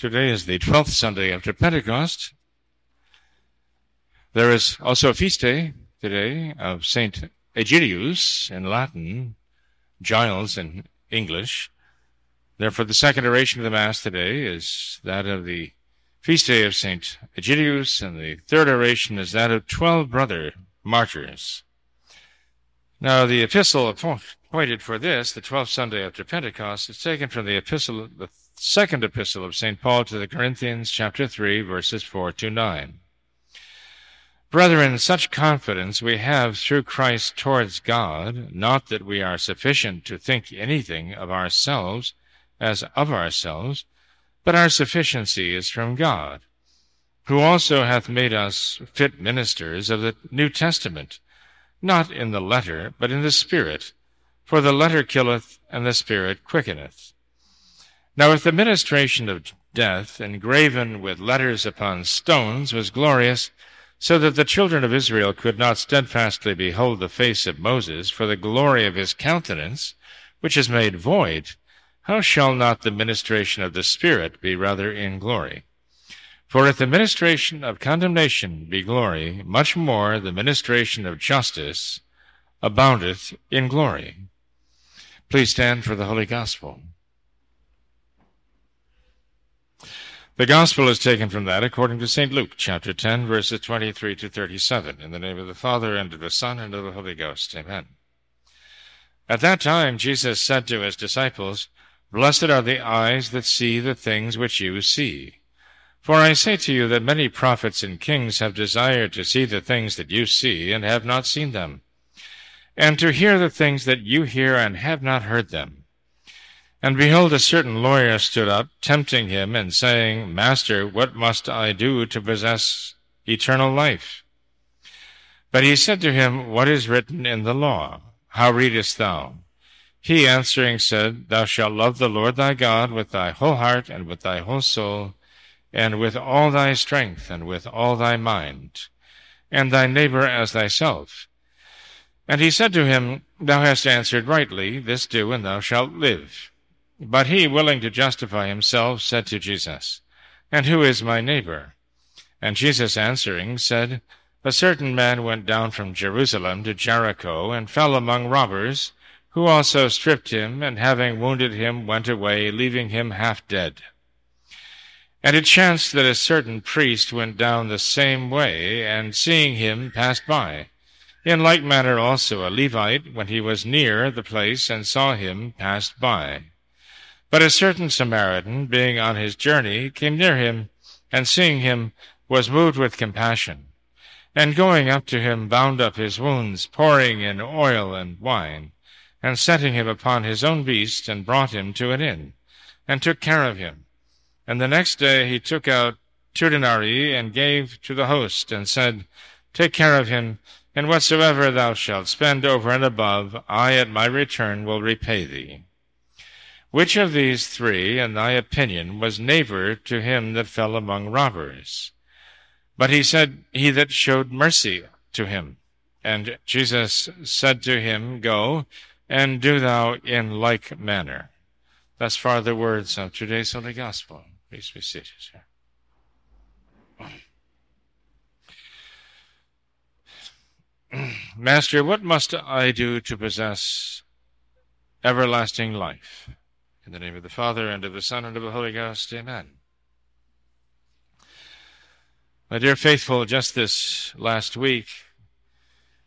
Today is the 12th Sunday after Pentecost. There is also a feast day today of St. Aegidius in Latin, Giles in English. Therefore, the second oration of the Mass today is that of the feast day of St. Aegidius, and the third oration is that of 12 brother martyrs. Now, the epistle appointed for this, the 12th Sunday after Pentecost, is taken from the second epistle of St. Paul to the Corinthians, chapter 3, verses 4 to 9. Brethren, such confidence we have through Christ towards God, not that we are sufficient to think anything of ourselves as of ourselves, but our sufficiency is from God, who also hath made us fit ministers of the New Testament, not in the letter, but in the Spirit, for the letter killeth, and the Spirit quickeneth. Now if the ministration of death, engraven with letters upon stones, was glorious, so that the children of Israel could not steadfastly behold the face of Moses for the glory of his countenance, which is made void, how shall not the ministration of the Spirit be rather in glory? For if the ministration of condemnation be glory, much more the ministration of justice aboundeth in glory. Please stand for the Holy Gospel. The Gospel is taken from that according to St. Luke, chapter 10, verses 23 to 37. In the name of the Father, and of the Son, and of the Holy Ghost. Amen. At that time Jesus said to his disciples, Blessed are the eyes that see the things which you see. For I say to you that many prophets and kings have desired to see the things that you see, and have not seen them, and to hear the things that you hear, and have not heard them. And behold, a certain lawyer stood up, tempting him, and saying, Master, what must I do to possess eternal life? But he said to him, What is written in the law? How readest thou? He answering said, Thou shalt love the Lord thy God with thy whole heart, and with thy whole soul, and with all thy strength, and with all thy mind, and thy neighbor as thyself. And he said to him, Thou hast answered rightly, this do, and thou shalt live. But he, willing to justify himself, said to Jesus, And who is my neighbor? And Jesus answering said, A certain man went down from Jerusalem to Jericho, and fell among robbers, who also stripped him, and having wounded him, went away, leaving him half dead. And it chanced that a certain priest went down the same way, and seeing him, passed by. In like manner also a Levite, when he was near the place, and saw him, passed by. But a certain Samaritan, being on his journey, came near him, and seeing him, was moved with compassion, and going up to him, bound up his wounds, pouring in oil and wine, and setting him upon his own beast, and brought him to an inn, and took care of him. And the next day he took out 2 denarii, and gave to the host, and said, Take care of him, and whatsoever thou shalt spend over and above, I at my return will repay thee. Which of these 3, in thy opinion, was neighbor to him that fell among robbers? But he said, He that showed mercy to him. And Jesus said to him, Go, and do thou in like manner. Thus far the words of today's Holy Gospel. Please be seated here. Master, what must I do to possess everlasting life? In the name of the Father, and of the Son, and of the Holy Ghost. Amen. My dear faithful, just this last week,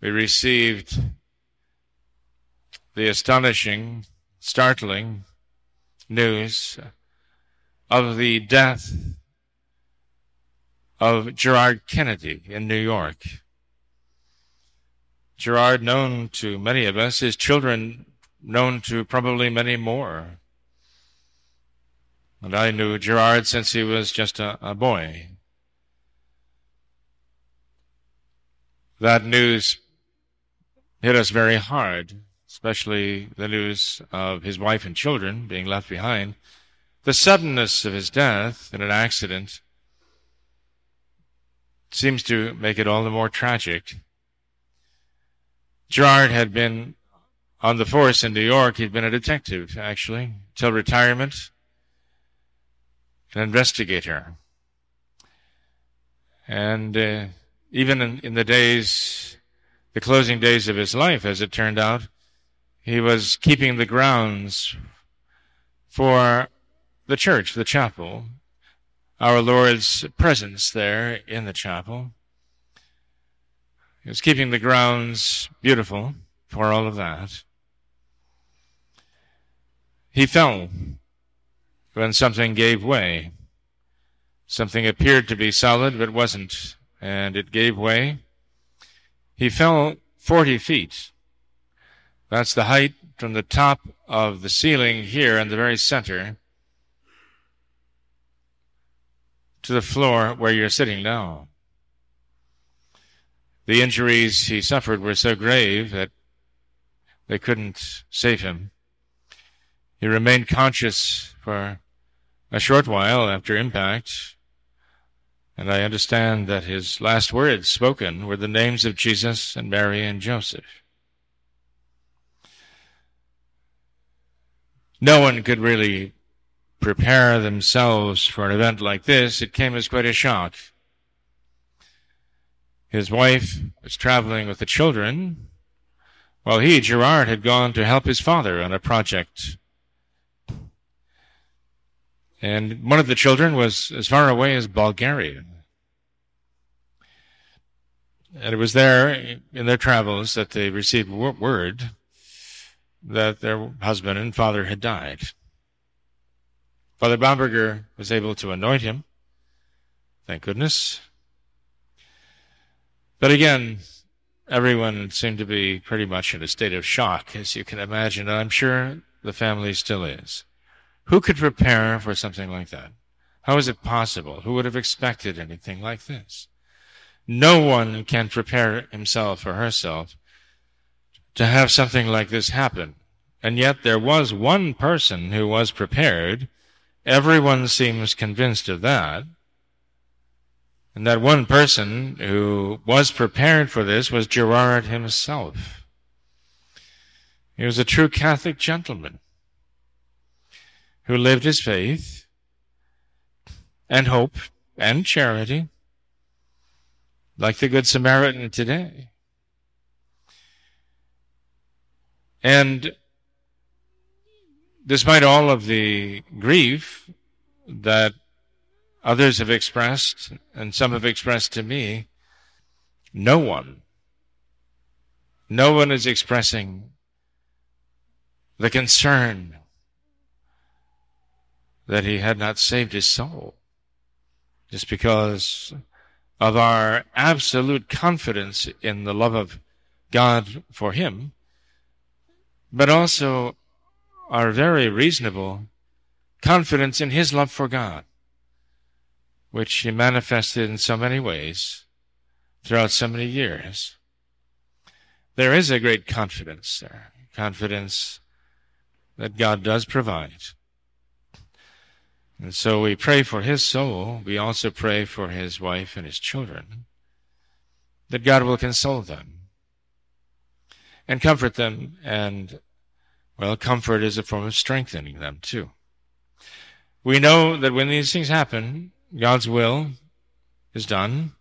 we received the astonishing, startling news of the death of Gerard Kennedy in New York. Gerard, known to many of us, his children known to probably many more. And I knew Gerard since he was just a boy. That news hit us very hard, especially the news of his wife and children being left behind. The suddenness of his death in an accident seems to make it all the more tragic. Gerard had been on the force in New York. He'd been a detective, actually, till retirement. an investigator. And even in the days, the closing days of his life, as it turned out, he was keeping the grounds for the church, the chapel, our Lord's presence there in the chapel. He was keeping the grounds beautiful for all of that. He fell when something gave way. Something appeared to be solid, but wasn't, and it gave way. He fell 40 feet. That's the height from the top of the ceiling here in the very center to the floor where you're sitting now. The injuries he suffered were so grave that they couldn't save him. He remained conscious for a short while after impact, and I understand that his last words spoken were the names of Jesus and Mary and Joseph. No one could really prepare themselves for an event like this. It came as quite a shock. His wife was traveling with the children, while he, Gerard, had gone to help his father on a project. And one of the children was as far away as Bulgaria. And it was there in their travels that they received word that their husband and father had died. Father Bamberger was able to anoint him, thank goodness. But again, everyone seemed to be pretty much in a state of shock, as you can imagine, and I'm sure the family still is. Who could prepare for something like that? How is it possible? Who would have expected anything like this? No one can prepare himself or herself to have something like this happen. And yet there was one person who was prepared. Everyone seems convinced of that. And that one person who was prepared for this was Gerard himself. He was a true Catholic gentleman who lived his faith and hope and charity like the Good Samaritan today. And despite all of the grief that others have expressed, and some have expressed to me, no one is expressing the concern that he had not saved his soul, just because of our absolute confidence in the love of God for him, but also our very reasonable confidence in his love for God, which he manifested in so many ways throughout so many years. There is a great confidence there, confidence that God does provide. And so we pray for his soul. We also pray for his wife and his children, that God will console them and comfort them, and, well, comfort is a form of strengthening them, too. We know that when these things happen, God's will is done,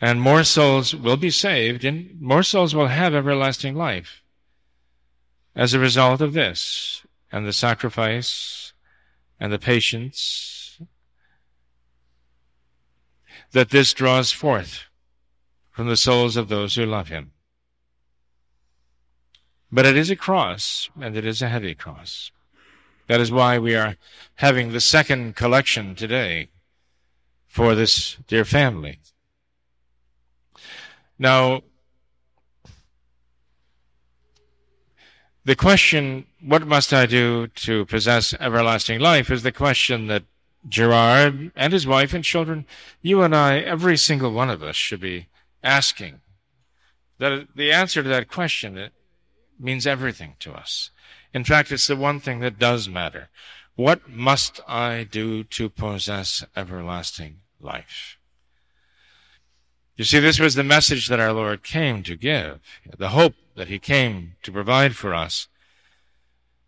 and more souls will be saved, and more souls will have everlasting life as a result of this, and the sacrifice, and the patience that this draws forth from the souls of those who love him. But it is a cross, and it is a heavy cross. That is why we are having the second collection today for this dear family. Now, the question, what must I do to possess everlasting life, is the question that Gerard and his wife and children, you and I, every single one of us, should be asking. That the answer to that question means everything to us. In fact, it's the one thing that does matter. What must I do to possess everlasting life? You see, this was the message that our Lord came to give, the hope that he came to provide for us.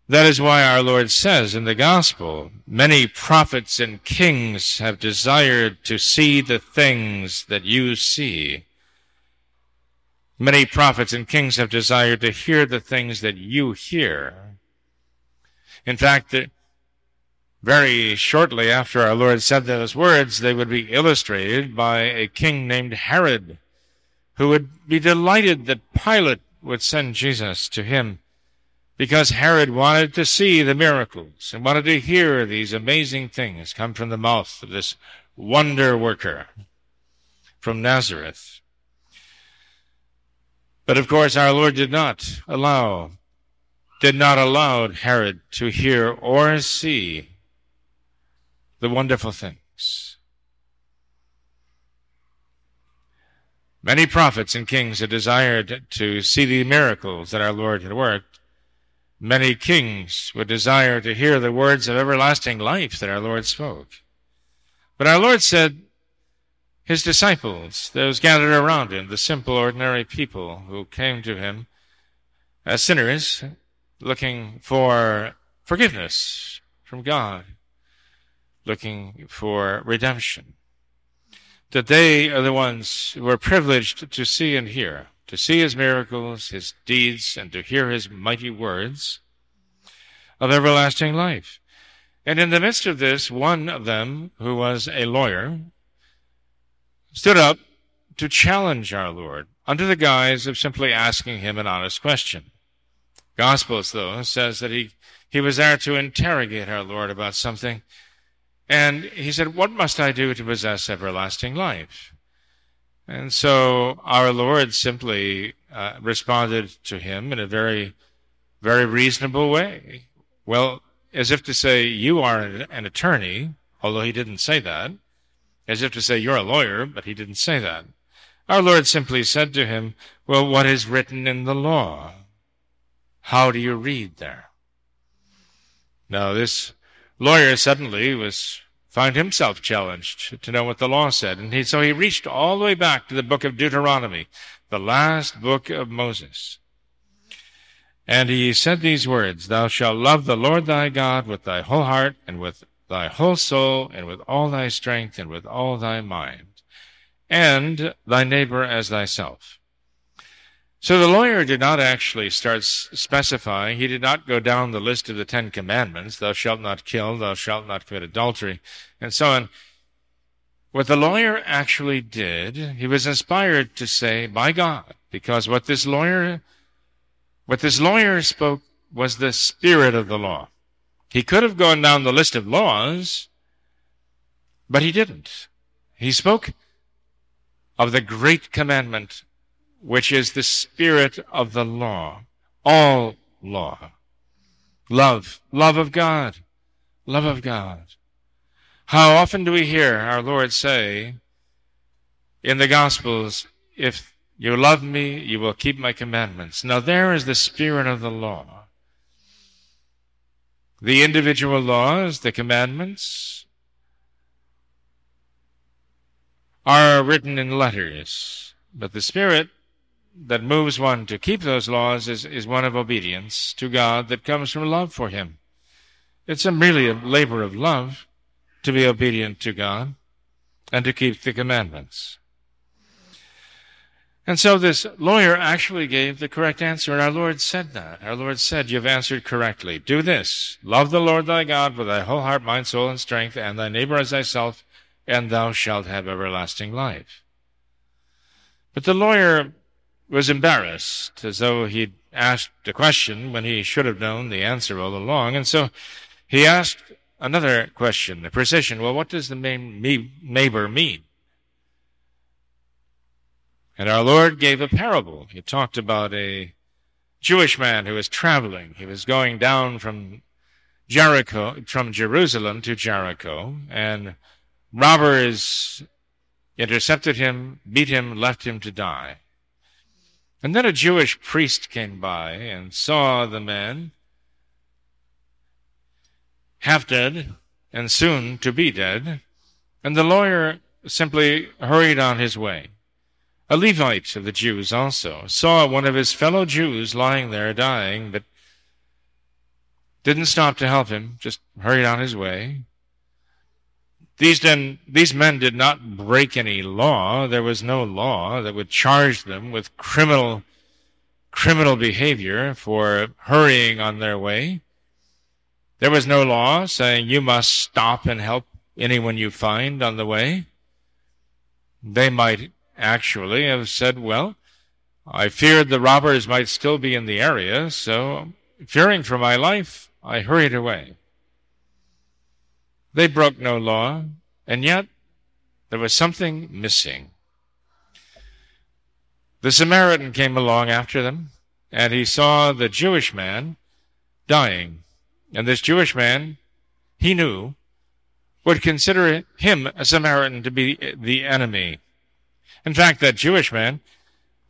That is why our Lord says in the Gospel, many prophets and kings have desired to see the things that you see. Many prophets and kings have desired to hear the things that you hear. In fact, very shortly after our Lord said those words, they would be illustrated by a king named Herod, who would be delighted that Pilate would send Jesus to him, because Herod wanted to see the miracles and wanted to hear these amazing things come from the mouth of this wonder worker from Nazareth. But of course, our Lord did not allow Herod to hear or see the wonderful things. Many prophets and kings had desired to see the miracles that our Lord had worked. Many kings would desire to hear the words of everlasting life that our Lord spoke. But our Lord said his disciples, those gathered around him, the simple, ordinary people who came to him as sinners looking for forgiveness from God, looking for redemption, that they are the ones who are privileged to see and hear, to see his miracles, his deeds, and to hear his mighty words of everlasting life. And in the midst of this, one of them, who was a lawyer, stood up to challenge our Lord under the guise of simply asking him an honest question. Gospels, though, says that he was there to interrogate our Lord about something. And he said, "What must I do to possess everlasting life?" And so our Lord simply responded to him in a very, very reasonable way. Well, as if to say, you are an attorney, although he didn't say that. As if to say, you're a lawyer, but he didn't say that. Our Lord simply said to him, well, what is written in the law? How do you read there? Now, this lawyer suddenly found himself challenged to know what the law said. And so he reached all the way back to the book of Deuteronomy, the last book of Moses. And he said these words, "Thou shalt love the Lord thy God with thy whole heart and with thy whole soul and with all thy strength and with all thy mind, and thy neighbor as thyself." So the lawyer did not actually start specifying. He did not go down the list of the 10 commandments, thou shalt not kill, thou shalt not commit adultery, and so on. What the lawyer actually did, he was inspired to say by God, because what this lawyer spoke was the spirit of the law. He could have gone down the list of laws, but he didn't. He spoke of the great commandment, which is the spirit of the law, all law. Love of God. How often do we hear our Lord say in the Gospels, if you love me, you will keep my commandments. Now there is the spirit of the law. The individual laws, the commandments, are written in letters, but the spirit that moves one to keep those laws is one of obedience to God that comes from love for him. It's merely a labor of love to be obedient to God and to keep the commandments. And so this lawyer actually gave the correct answer, and our Lord said that. Our Lord said, you've answered correctly. Do this, love the Lord thy God with thy whole heart, mind, soul, and strength, and thy neighbor as thyself, and thou shalt have everlasting life. But the lawyer was embarrassed, as though he'd asked a question when he should have known the answer all along. And so he asked another question, the precision, well, what does the neighbor mean? And our Lord gave a parable. He talked about a Jewish man who was traveling. He was going down from Jerusalem to Jericho, and robbers intercepted him, beat him, left him to die. And then a Jewish priest came by and saw the man half dead and soon to be dead, and the lawyer simply hurried on his way. A Levite of the Jews also saw one of his fellow Jews lying there dying, but didn't stop to help him, just hurried on his way. These men did not break any law. There was no law that would charge them with criminal behavior for hurrying on their way. There was no law saying you must stop and help anyone you find on the way. They might actually have said, well, I feared the robbers might still be in the area, so fearing for my life, I hurried away. They broke no law, and yet there was something missing. The Samaritan came along after them, and he saw the Jewish man dying. And this Jewish man, he knew, would consider him, a Samaritan, to be the enemy. In fact, that Jewish man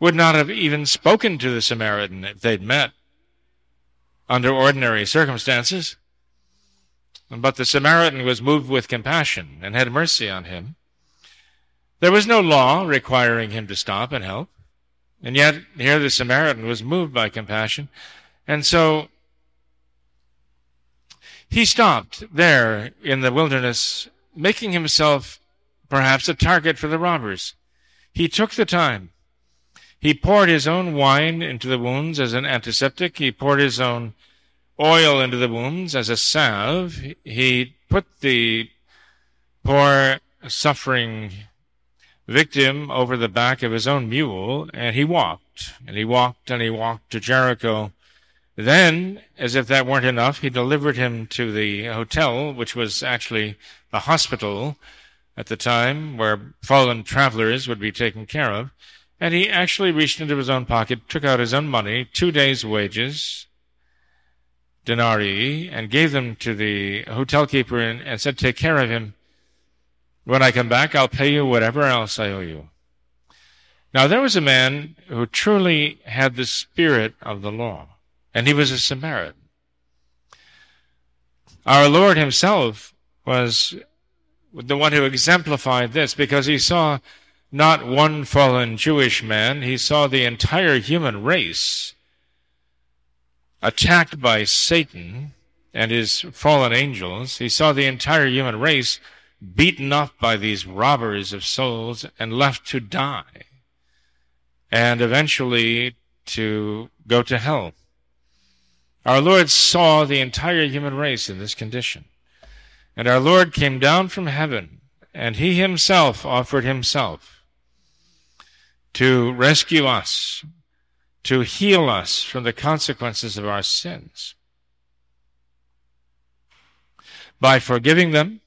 would not have even spoken to the Samaritan if they'd met under ordinary circumstances. But the Samaritan was moved with compassion and had mercy on him. There was no law requiring him to stop and help. And yet, here the Samaritan was moved by compassion, and so he stopped there in the wilderness, making himself perhaps a target for the robbers. He took the time. He poured his own wine into the wounds as an antiseptic. He poured his own oil into the wounds as a salve. He put the poor, suffering victim over the back of his own mule, and he walked, and he walked, and he walked to Jericho. Then, as if that weren't enough, he delivered him to the hotel, which was actually the hospital at the time where fallen travelers would be taken care of, and he actually reached into his own pocket, took out his own money, 2 days' wages, denarii, and gave them to the hotel keeper and said, take care of him. When I come back, I'll pay you whatever else I owe you. Now, there was a man who truly had the spirit of the law, and he was a Samaritan. Our Lord himself was the one who exemplified this, because he saw not one fallen Jewish man, he saw the entire human race attacked by Satan and his fallen angels. He saw the entire human race beaten up by these robbers of souls and left to die and eventually to go to hell. Our Lord saw the entire human race in this condition. And our Lord came down from heaven, and he himself offered himself to rescue us, to heal us from the consequences of our sins by forgiving them,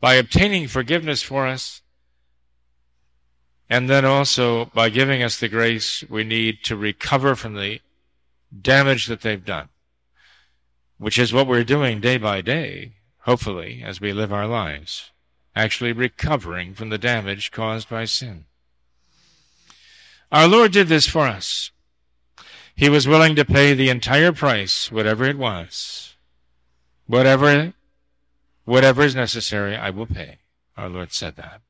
by obtaining forgiveness for us, and then also by giving us the grace we need to recover from the damage that they've done, which is what we're doing day by day, hopefully, as we live our lives, actually recovering from the damage caused by sin. Our Lord did this for us. He was willing to pay the entire price, whatever it was, whatever is necessary, I will pay. Our Lord said that.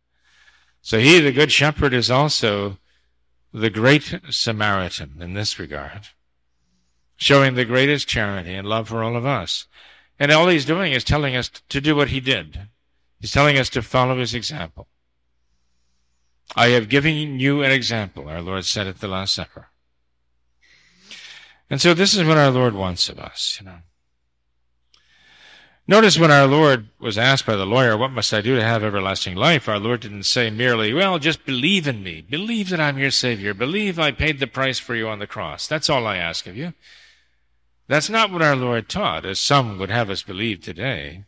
So he, the Good Shepherd, is also the great Samaritan in this regard, showing the greatest charity and love for all of us. And all he's doing is telling us to do what he did. He's telling us to follow his example. I have given you an example, our Lord said at the Last Supper. And so this is what our Lord wants of us, you know. Notice when our Lord was asked by the lawyer, what must I do to have everlasting life? Our Lord didn't say merely, well, just believe in me. Believe that I'm your Savior. Believe I paid the price for you on the cross. That's all I ask of you. That's not what our Lord taught, as some would have us believe today.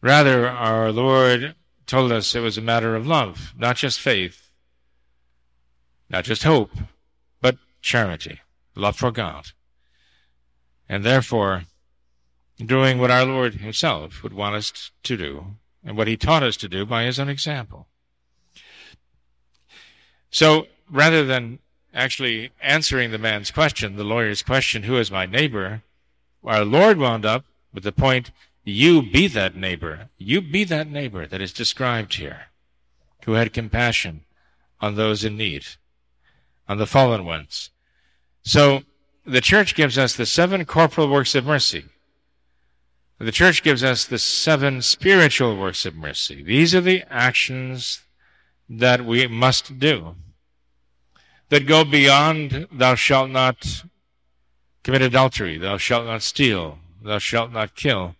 Rather, our Lord told us it was a matter of love, not just faith, not just hope, but charity, love for God. And therefore, doing what our Lord himself would want us to do and what he taught us to do by his own example. So rather than actually answering the man's question, the lawyer's question, who is my neighbor, our Lord wound up with the point, you be that neighbor. You be that neighbor that is described here, who had compassion on those in need, on the fallen ones. So the church gives us the 7 corporal works of mercy, The Church gives us the 7 spiritual works of mercy. These are the actions that we must do that go beyond thou shalt not commit adultery, thou shalt not steal, thou shalt not kill.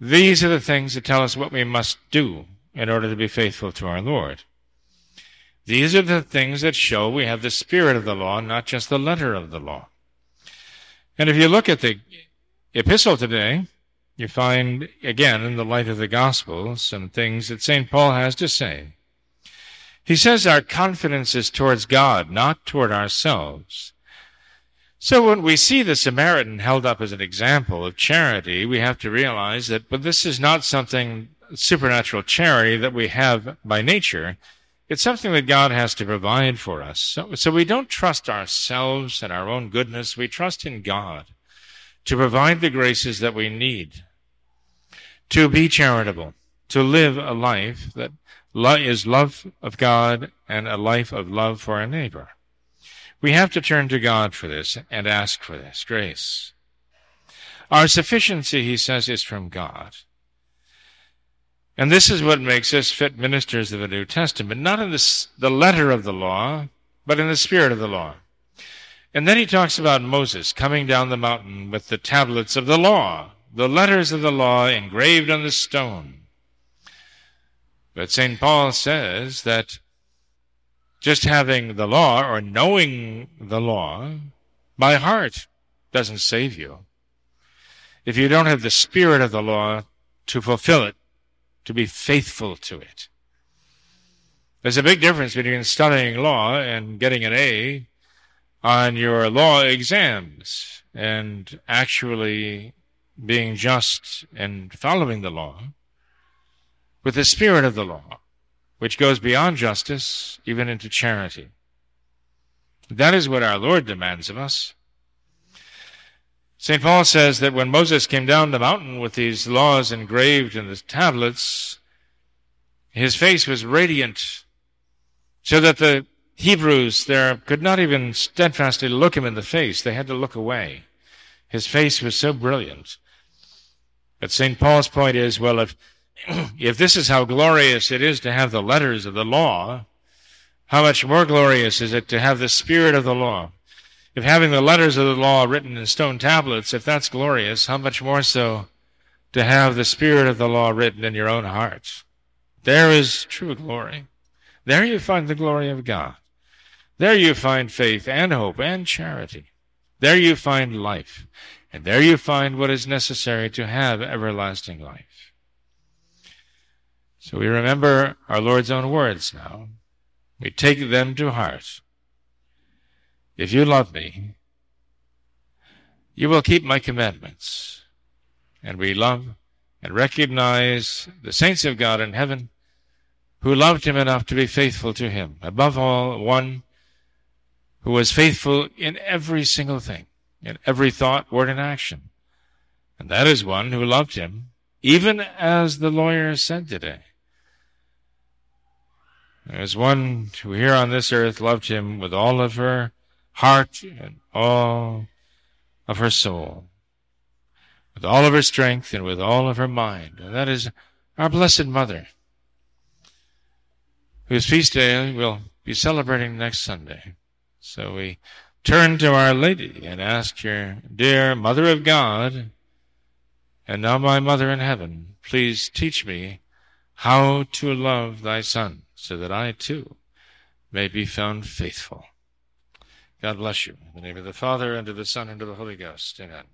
These are the things that tell us what we must do in order to be faithful to our Lord. These are the things that show we have the spirit of the law, not just the letter of the law. And if you look at the epistle today, you find, again, in the light of the gospel, some things that St. Paul has to say. He says our confidence is towards God, not toward ourselves. So when we see the Samaritan held up as an example of charity, we have to realize that, but this is not something supernatural charity that we have by nature. It's something that God has to provide for us. So we don't trust ourselves and our own goodness. We trust in God to provide the graces that we need, to be charitable, to live a life that is love of God and a life of love for our neighbor. We have to turn to God for this and ask for this grace. Our sufficiency, he says, is from God. And this is what makes us fit ministers of the New Testament, not in the letter of the law, but in the spirit of the law. And then he talks about Moses coming down the mountain with the tablets of the law, the letters of the law engraved on the stone. But St. Paul says that just having the law or knowing the law by heart doesn't save you. If you don't have the spirit of the law to fulfill it, to be faithful to it. There's a big difference between studying law and getting an A on your law exams and actually being just and following the law with the spirit of the law, which goes beyond justice, even into charity. That is what our Lord demands of us. St. Paul says that when Moses came down the mountain with these laws engraved in the tablets, his face was radiant, so that the Hebrews there could not even steadfastly look him in the face. They had to look away. His face was so brilliant. But St. Paul's point is, well, if this is how glorious it is to have the letters of the law, how much more glorious is it to have the spirit of the law? If having the letters of the law written in stone tablets, if that's glorious, how much more so to have the spirit of the law written in your own heart? There is true glory. There you find the glory of God. There you find faith and hope and charity. There you find life. And there you find what is necessary to have everlasting life. So we remember our Lord's own words now. We take them to heart. If you love me, you will keep my commandments. And we love and recognize the saints of God in heaven who loved him enough to be faithful to him. Above all, one who was faithful in every single thing, in every thought, word, and action. And that is one who loved him, even as the lawyer said today. There's one who here on this earth loved him with all of her heart and all of her soul, with all of her strength and with all of her mind. And that is our Blessed Mother, whose feast day we'll be celebrating next Sunday. So we turn to Our Lady and ask her, dear Mother of God, and now my Mother in heaven, please teach me how to love thy Son, so that I too may be found faithful. God bless you. In the name of the Father, and of the Son, and of the Holy Ghost. Amen.